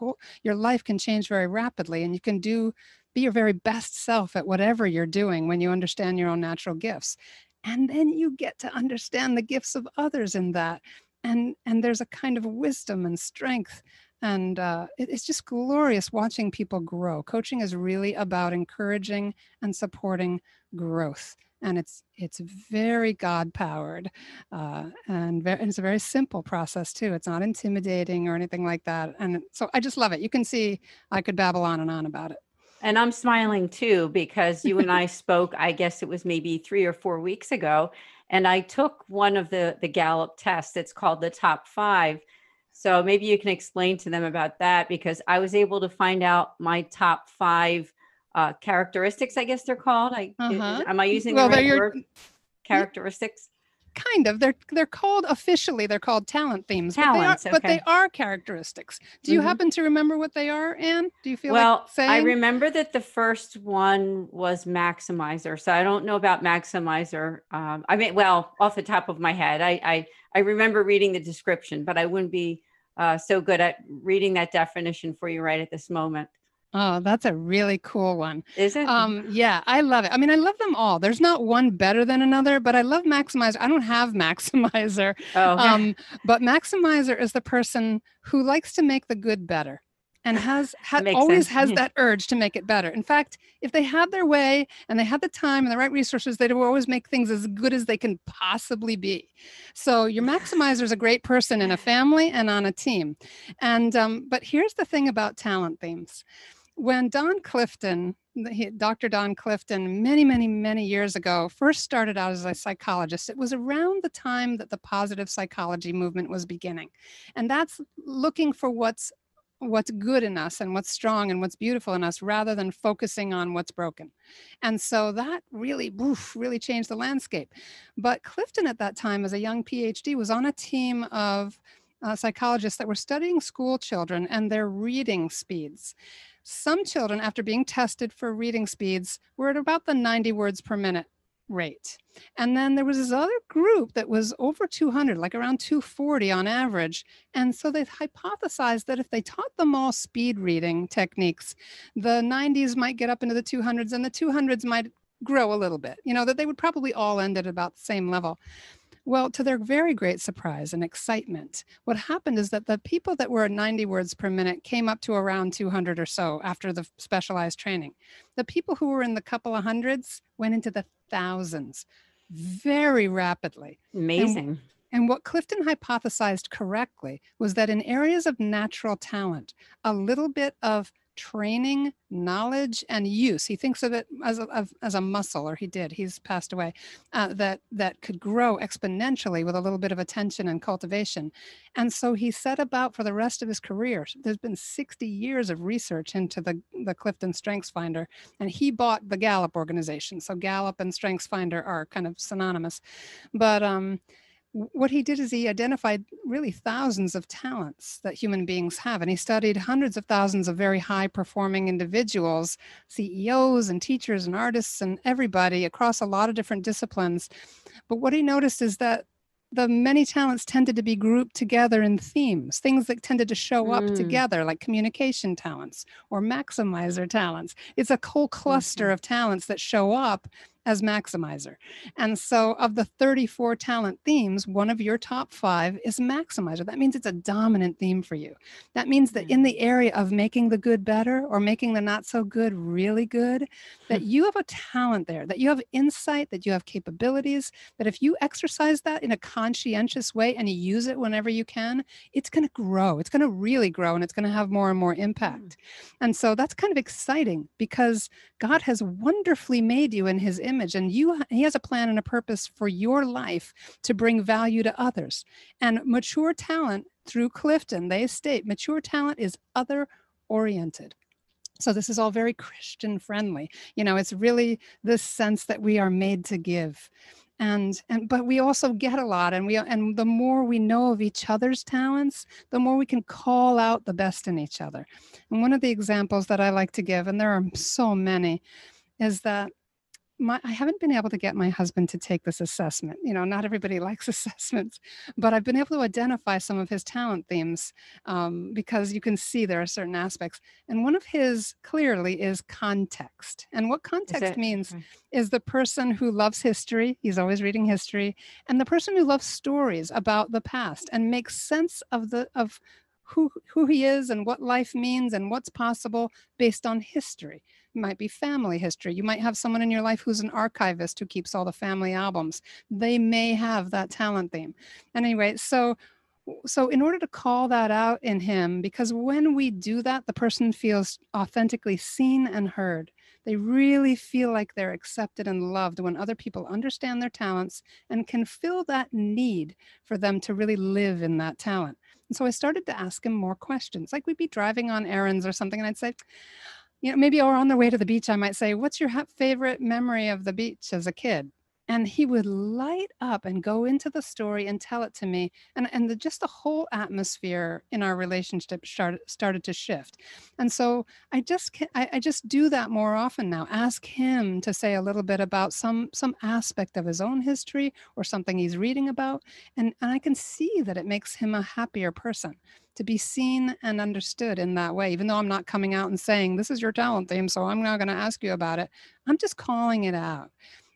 life can change very rapidly, and you can be your very best self at whatever you're doing when you understand your own natural gifts. And then you get to understand the gifts of others in that. And there's a kind of wisdom and strength. And it's just glorious watching people grow. Coaching is really about encouraging and supporting growth. And it's very God-powered. And it's a very simple process, too. It's not intimidating or anything like that. And so I just love it. You can see I could babble on and on about it. And I'm smiling, too, because you and I spoke, I guess it was maybe 3 or 4 weeks ago. And I took one of the Gallup tests. It's called the Top 5. So maybe you can explain to them about that, because I was able to find out my top 5 characteristics, I guess they're called. Am I using the right word? Characteristics? Kind of. They're called officially, they're called talent themes. Talents, but they are characteristics. Do you happen to remember what they are, Anne? Do you feel like saying? I remember that the first one was maximizer. So I don't know about maximizer. I mean, off the top of my head, I remember reading the description, but I wouldn't be so good at reading that definition for you right at this moment. Oh, that's a really cool one. Is it? Yeah, I love it. I mean, I love them all. There's not one better than another, but I love maximizer. I don't have maximizer. Oh, okay. But maximizer is the person who likes to make the good better and always has that urge to make it better. In fact, if they had their way and they had the time and the right resources, they would always make things as good as they can possibly be. So your maximizer is a great person in a family and on a team. And but here's the thing about talent themes. When Don Clifton, Dr. Don Clifton, many, many, many years ago, first started out as a psychologist, it was around the time that the positive psychology movement was beginning. And that's looking for what's good in us and what's strong and what's beautiful in us, rather than focusing on what's broken. And so that really changed the landscape. But Clifton at that time, as a young PhD, was on a team of psychologists that were studying school children and their reading speeds. Some children, after being tested for reading speeds, were at about the 90 words per minute rate. And then there was this other group that was over 200, like around 240 on average. And so they hypothesized that if they taught them all speed reading techniques, the 90s might get up into the 200s and the 200s might grow a little bit, that they would probably all end at about the same level. Well, to their very great surprise and excitement, what happened is that the people that were at 90 words per minute came up to around 200 or so after the specialized training. The people who were in the couple of hundreds went into the thousands very rapidly. Amazing. And what Clifton hypothesized correctly was that in areas of natural talent, a little bit of training, knowledge, and use. He thinks of it as a muscle, or he did. He's passed away. That could grow exponentially with a little bit of attention and cultivation. And so he set about for the rest of his career. There's been 60 years of research into the Clifton StrengthsFinder, and he bought the Gallup organization. So Gallup and StrengthsFinder are kind of synonymous. But what he did is he identified really thousands of talents that human beings have. And he studied hundreds of thousands of very high performing individuals, CEOs and teachers and artists and everybody across a lot of different disciplines. But what he noticed is that the many talents tended to be grouped together in themes, things that tended to show up together, like communication talents or maximizer talents. It's a whole cluster of talents that show up as maximizer. And so of the 34 talent themes, one of your top 5 is maximizer. That means it's a dominant theme for you. That means that in the area of making the good better or making the not so good really good, that you have a talent there, that you have insight, that you have capabilities, that if you exercise that in a conscientious way and you use it whenever you can, it's going to grow. It's going to really grow, and it's going to have more and more impact. And so that's kind of exciting, because God has wonderfully made you in his image, and he has a plan and a purpose for your life to bring value to others. And mature talent, through Clifton, they state mature talent is other oriented. So this is all very Christian friendly. It's really this sense that we are made to give. But we also get a lot, and the more we know of each other's talents, the more we can call out the best in each other. And one of the examples that I like to give, and there are so many, is that I haven't been able to get my husband to take this assessment. You know, not everybody likes assessments, but I've been able to identify some of his talent themes because you can see there are certain aspects. And one of his clearly is context. And what context means is the person who loves history, he's always reading history, and the person who loves stories about the past and makes sense of the who he is and what life means and what's possible based on history. It might be family history. You might have someone in your life who's an archivist who keeps all the family albums. They may have that talent theme. And anyway, so in order to call that out in him, because when we do that, the person feels authentically seen and heard. They really feel like they're accepted and loved when other people understand their talents and can fill that need for them to really live in that talent. And so I started to ask him more questions, like we'd be driving on errands or something. And I'd say, you know, maybe or on the way to the beach, I might say, what's your favorite memory of the beach as a kid? And he would light up and go into the story and tell it to me. And just the whole atmosphere in our relationship started to shift. And so I just do that more often now. Ask him to say a little bit about some aspect of his own history or something he's reading about. And I can see that it makes him a happier person to be seen and understood in that way. Even though I'm not coming out and saying, this is your talent theme, so I'm not going to ask you about it. I'm just calling it out.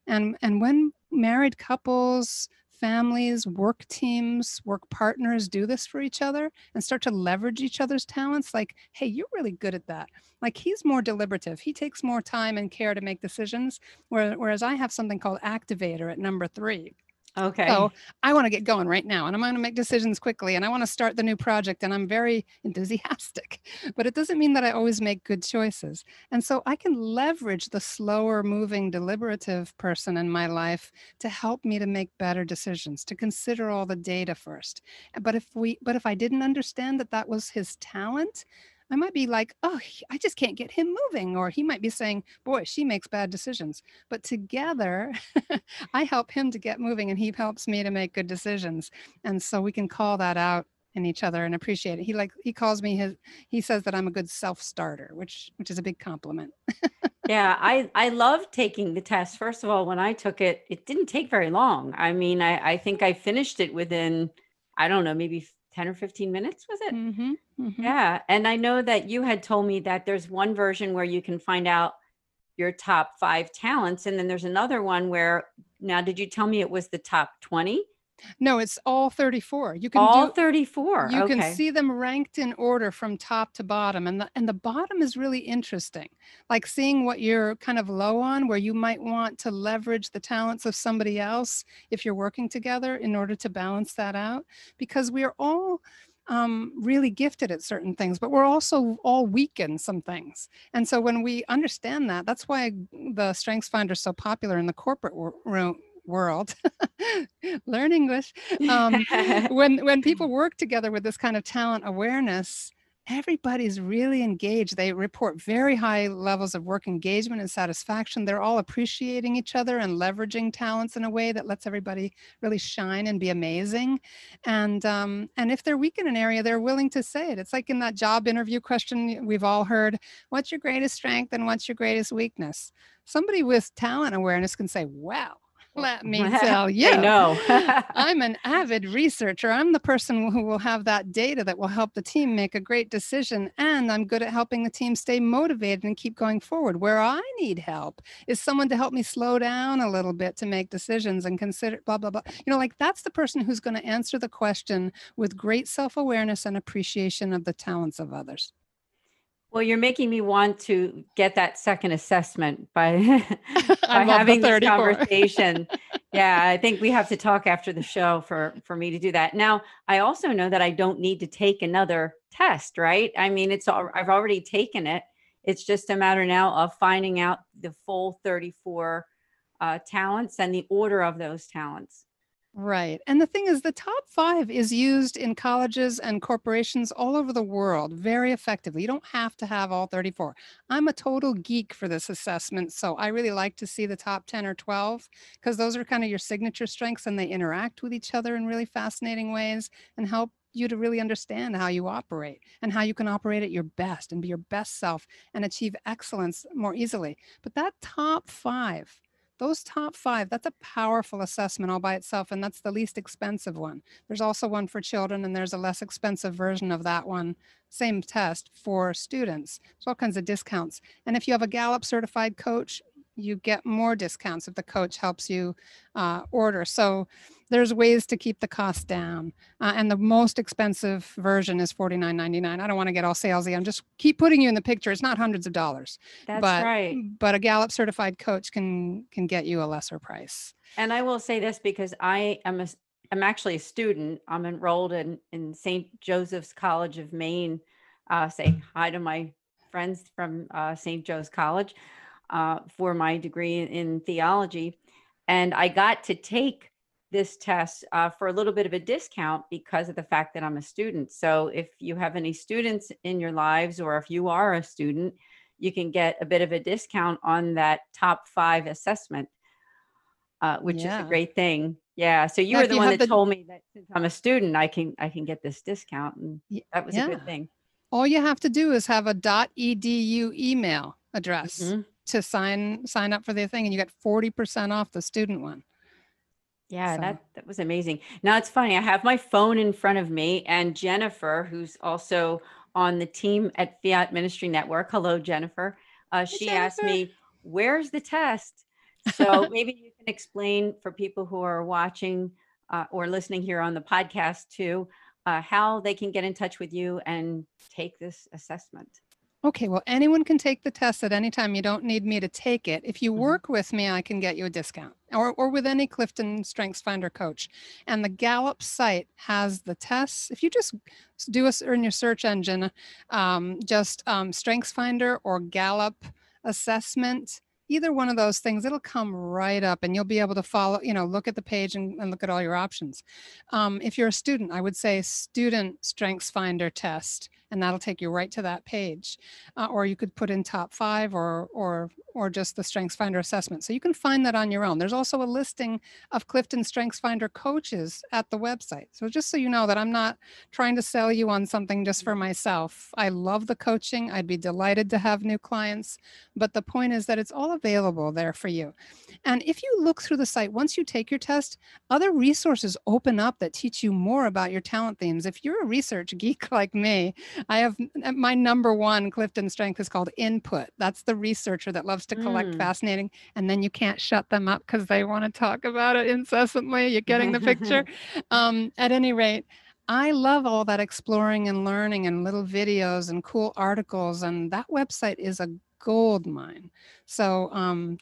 And when married couples, families, work teams, work partners do this for each other and start to leverage each other's talents, like, hey, you're really good at that. Like, he's more deliberative. He takes more time and care to make decisions, whereas I have something called activator at number 3. Okay. So I want to get going right now, and I'm going to make decisions quickly, and I want to start the new project, and I'm very enthusiastic, but it doesn't mean that I always make good choices. And so I can leverage the slower moving, deliberative person in my life to help me to make better decisions, to consider all the data first. But if I didn't understand that was his talent, I might be like, oh, I just can't get him moving. Or he might be saying, boy, she makes bad decisions. But together, I help him to get moving and he helps me to make good decisions. And so we can call that out in each other and appreciate it. He calls me he says that I'm a good self-starter, which is a big compliment. Yeah, I love taking the test. First of all, when I took it, it didn't take very long. I mean, I think I finished it within, I don't know, maybe 10 or 15 minutes, was it? Mm-hmm, mm-hmm. Yeah. And I know that you had told me that there's one version where you can find out your top 5 talents. And then there's another one where, now, did you tell me it was the top 20? No, it's all 34. You can all 34. You can see them ranked in order from top to bottom. And the bottom is really interesting, like seeing what you're kind of low on, where you might want to leverage the talents of somebody else if you're working together in order to balance that out, because we are all really gifted at certain things, but we're also all weak in some things. And so when we understand that, that's why the StrengthsFinder is so popular in the corporate world. Learn English. When people work together with this kind of talent awareness, everybody's really engaged. They report very high levels of work engagement and satisfaction. They're all appreciating each other and leveraging talents in a way that lets everybody really shine and be amazing. And if they're weak in an area, they're willing to say it. It's like in that job interview question we've all heard, what's your greatest strength and what's your greatest weakness? Somebody with talent awareness can say, wow, let me tell you, I know. I'm an avid researcher. I'm the person who will have that data that will help the team make a great decision. And I'm good at helping the team stay motivated and keep going forward. Where I need help is someone to help me slow down a little bit to make decisions and consider blah, blah, blah. You know, like that's the person who's going to answer the question with great self-awareness and appreciation of the talents of others. Well, you're making me want to get that second assessment by having this conversation. Yeah, I think we have to talk after the show for me to do that. Now, I also know that I don't need to take another test, right? I mean, I've already taken it. It's just a matter now of finding out the full 34 talents and the order of those talents. Right. And the thing is, the top 5 is used in colleges and corporations all over the world very effectively. You don't have to have all 34. I'm a total geek for this assessment, so I really like to see the top 10 or 12 because those are kind of your signature strengths and they interact with each other in really fascinating ways and help you to really understand how you operate and how you can operate at your best and be your best self and achieve excellence more easily. But that top 5, Those top five, that's a powerful assessment all by itself, and that's the least expensive one. There's also one for children, and there's a less expensive version of that one, same test for students. There's all kinds of discounts. And if you have a Gallup certified coach, you get more discounts if the coach helps you order. So there's ways to keep the cost down. And the most expensive version is $49.99. I don't want to get all salesy. I'm just keep putting you in the picture. It's not hundreds of dollars. That's right. But a Gallup certified coach can get you a lesser price. And I will say this because I am I'm actually a student. I'm enrolled in St. Joseph's College of Maine. Say hi to my friends from St. Joe's College. For my degree in theology. And I got to take this test for a little bit of a discount because of the fact that I'm a student. So if you have any students in your lives, or if you are a student, you can get a bit of a discount on that top five assessment, which is a great thing. Yeah. So you were the one that told me that since I'm a student, I can get this discount. And that was a good thing. All you have to do is have a .edu email address. Mm-hmm. To sign up for the thing, and you get 40% off the student one. Yeah, so. That was amazing. Now it's funny, I have my phone in front of me, and Jennifer, who's also on the team at Fiat Ministry Network. Hello, Jennifer. She asked me, where's the test? So maybe you can explain for people who are watching or listening here on the podcast too, how they can get in touch with you and take this assessment. Okay, well, anyone can take the test at any time. You don't need me to take it. If you work with me, I can get you a discount, or with any Clifton StrengthsFinder coach. And the Gallup site has the tests. If you just do us in your search engine, StrengthsFinder or Gallup assessment, either one of those things, it'll come right up, and you'll be able to follow, look at the page and look at all your options. If you're a student, I would say student StrengthsFinder test, and that'll take you right to that page. Or you could put in top five or just the StrengthsFinder assessment. So you can find that on your own. There's also a listing of Clifton StrengthsFinder coaches at the website. So just so you know that I'm not trying to sell you on something just for myself. I love the coaching. I'd be delighted to have new clients. But the point is that it's all available there for you. And if you look through the site, once you take your test, other resources open up that teach you more about your talent themes. If you're a research geek like me, I have my number one Clifton strength is called input. That's the researcher that loves to collect fascinating. And then you can't shut them up because they want to talk about it incessantly. You're getting the picture. At any rate, I love all that exploring and learning and little videos and cool articles. And that website is a gold mine. So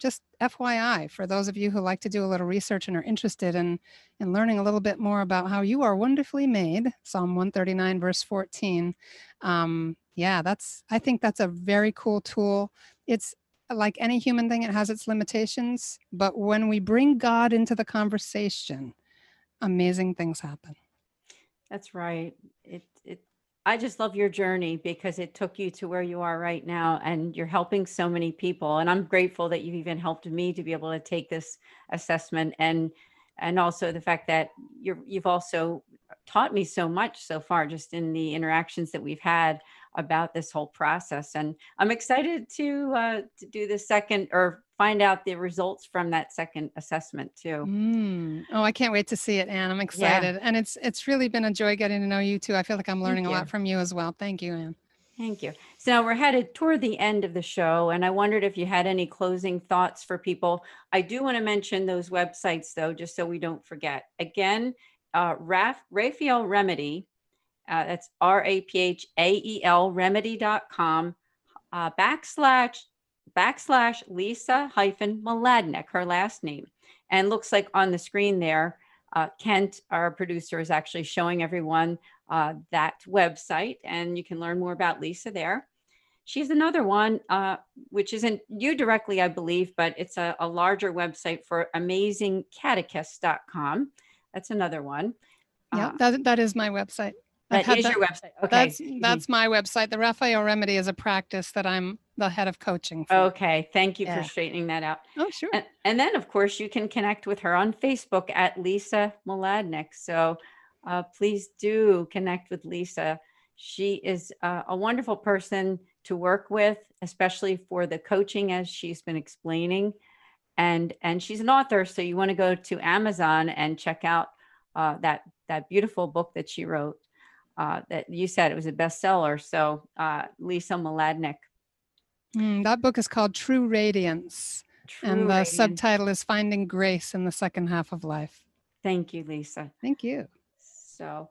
just FYI, for those of you who like to do a little research and are interested in learning a little bit more about how you are wonderfully made, Psalm 139, verse 14. I think that's a very cool tool. It's like any human thing, it has its limitations, but when we bring God into the conversation, amazing things happen. That's right. I just love your journey because it took you to where you are right now, and you're helping so many people. And I'm grateful that you've even helped me to be able to take this assessment, and also the fact that you've also taught me so much so far, just in the interactions that we've had about this whole process. And I'm excited to do the second, or find out the results from that second assessment too. Oh, I can't wait to see it, Anne. I'm excited. Yeah. And it's really been a joy getting to know you too. I feel like I'm learning a lot from you as well. Thank you, Anne. Thank you. So now we're headed toward the end of the show, and I wondered if you had any closing thoughts for people. I do want to mention those websites though, just so we don't forget. Again, Raphael Remedy, that's RAPHAEL remedy.com, / Lisa-Mladnik, her last name. And looks like on the screen there, Kent, our producer, is actually showing everyone that website, and you can learn more about Lisa there. She's another one, which isn't you directly, I believe, but it's a larger website for amazingcatechist.com. That's another one. Yeah, that is my website. Your website. Okay. That's my website. The Raphael Remedy is a practice that I'm the head of coaching for. Okay. Thank you for straightening that out. Oh, sure. And then, of course, you can connect with her on Facebook at Lisa Mladnik. So please do connect with Lisa. She is a wonderful person to work with, especially for the coaching, as she's been explaining. And she's an author, so you want to go to Amazon and check out that beautiful book that she wrote. That you said it was a bestseller. So Lisa Mladnik. That book is called True Radiance. The subtitle is Finding Grace in the Second Half of Life. Thank you, Lisa. Thank you. So,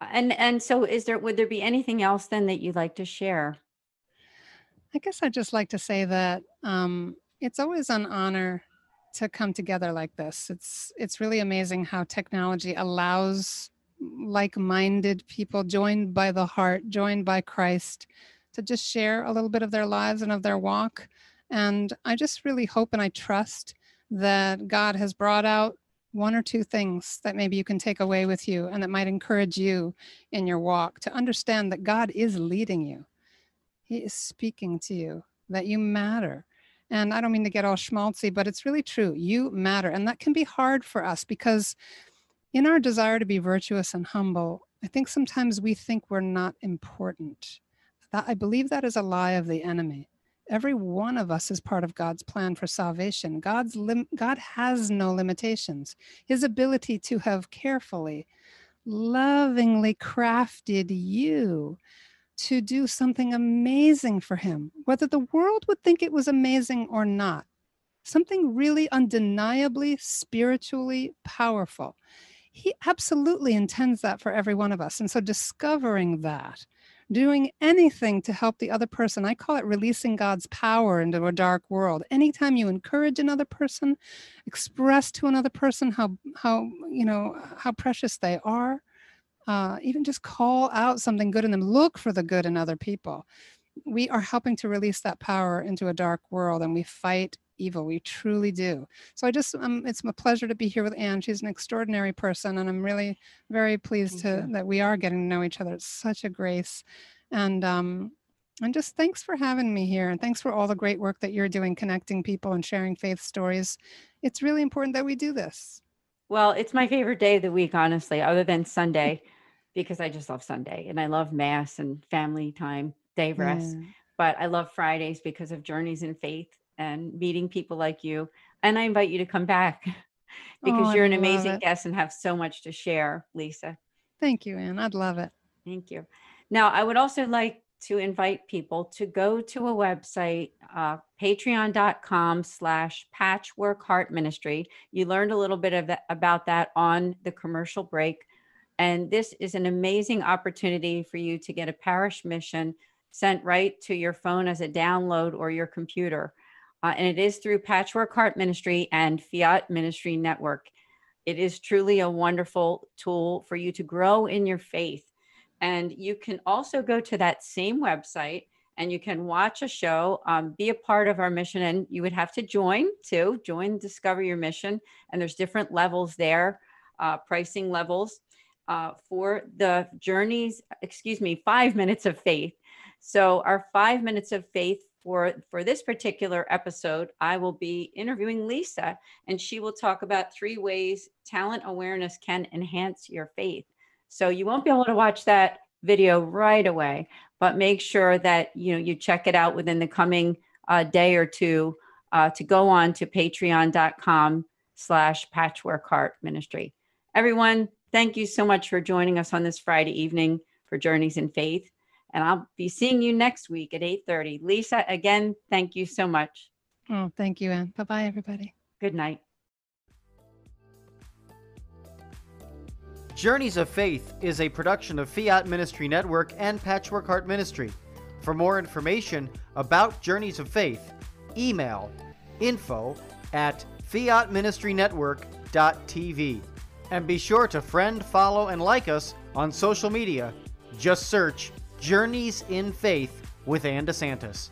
and so would there be anything else then that you'd like to share? I guess I'd just like to say that it's always an honor to come together like this. It's really amazing how technology allows like-minded people joined by the heart, joined by Christ, to just share a little bit of their lives and of their walk. And I just really hope and I trust that God has brought out one or two things that maybe you can take away with you and that might encourage you in your walk to understand that God is leading you. He is speaking to you, that you matter. And I don't mean to get all schmaltzy, but it's really true. You matter. And that can be hard for us because in our desire to be virtuous and humble, I think sometimes we think we're not important. I believe that is a lie of the enemy. Every one of us is part of God's plan for salvation. God has no limitations. His ability to have carefully, lovingly crafted you to do something amazing for him, whether the world would think it was amazing or not, something really undeniably spiritually powerful. He absolutely intends that for every one of us. And so discovering that, doing anything to help the other person, I call it releasing God's power into a dark world. Anytime you encourage another person, express to another person how precious they are, even just call out something good in them, look for the good in other people. We are helping to release that power into a dark world, and we fight evil. We truly do. So I just, it's my pleasure to be here with Anne. She's an extraordinary person, and I'm really very pleased that we are getting to know each other. It's such a grace. And just thanks for having me here, and thanks for all the great work that you're doing, connecting people and sharing faith stories. It's really important that we do this. Well, it's my favorite day of the week, honestly, other than Sunday, because I just love Sunday and I love Mass and family time, day of rest. Yeah. But I love Fridays because of Journeys in Faith and meeting people like you. And I invite you to come back because you're an amazing guest and have so much to share, Lisa. Thank you, Anne. I'd love it. Thank you. Now, I would also like to invite people to go to a website, patreon.com/Patchwork Heart Ministry. You learned a little bit of that, about that on the commercial break. And this is an amazing opportunity for you to get a parish mission sent right to your phone as a download or your computer. And it is through Patchwork Heart Ministry and Fiat Ministry Network. It is truly a wonderful tool for you to grow in your faith. And you can also go to that same website and you can watch a show, be a part of our mission. And you would have to join Discover Your Mission. And there's different levels there, pricing levels for the journeys, 5 minutes of faith. So our 5 minutes of faith for this particular episode, I will be interviewing Lisa, and she will talk about 3 ways talent awareness can enhance your faith. So you won't be able to watch that video right away, but make sure that you check it out within the coming day or two to go on to patreon.com/Patchwork Heart Ministry. Everyone, thank you so much for joining us on this Friday evening for Journeys in Faith. And I'll be seeing you next week at 8:30. Lisa, again, thank you so much. Oh, thank you, Anne. Bye-bye, everybody. Good night. Journeys of Faith is a production of Fiat Ministry Network and Patchwork Heart Ministry. For more information about Journeys of Faith, email info@fiatministrynetwork.tv. And be sure to friend, follow, and like us on social media. Just search Journeys in Faith with Ann DeSantis.